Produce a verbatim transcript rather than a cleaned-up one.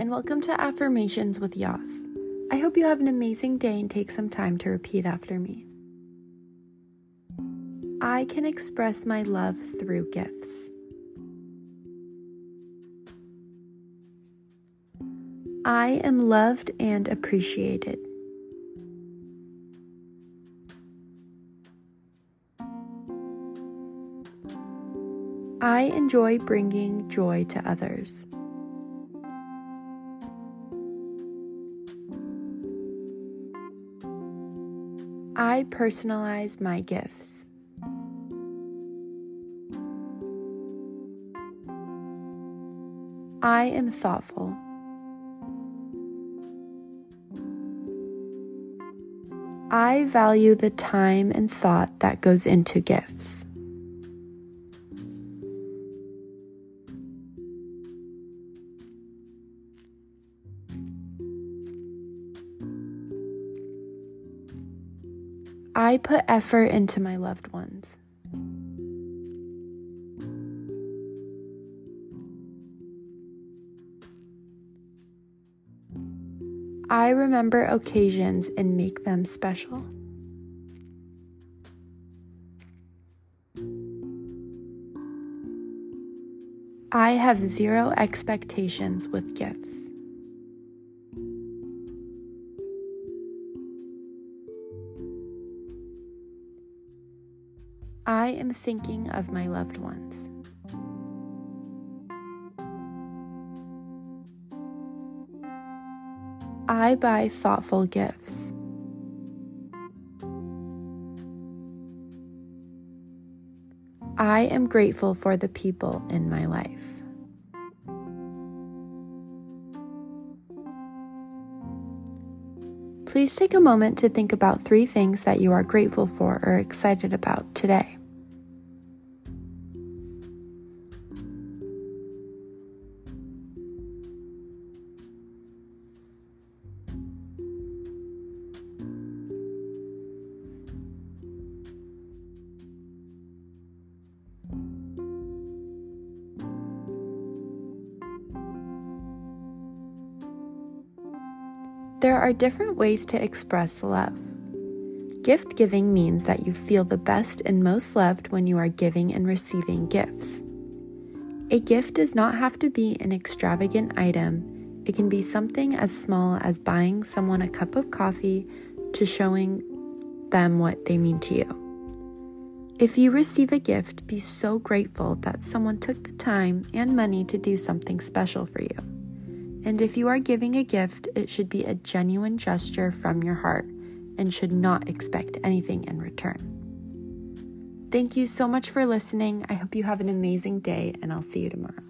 and welcome to Affirmations with Yas. I hope you have an amazing day and take some time to repeat after me. I can express my love through gifts. I am loved and appreciated. I enjoy bringing joy to others. I personalize my gifts. I am thoughtful. I value the time and thought that goes into gifts. I put effort into my loved ones. I remember occasions and make them special. I have zero expectations with gifts. I am thinking of my loved ones. I buy thoughtful gifts. I am grateful for the people in my life. Please take a moment to think about three things that you are grateful for or excited about today. There are different ways to express love. Gift giving means that you feel the best and most loved when you are giving and receiving gifts. A gift does not have to be an extravagant item. It can be something as small as buying someone a cup of coffee to showing them what they mean to you. If you receive a gift, be so grateful that someone took the time and money to do something special for you. And if you are giving a gift, it should be a genuine gesture from your heart and should not expect anything in return. Thank you so much for listening. I hope you have an amazing day, and I'll see you tomorrow.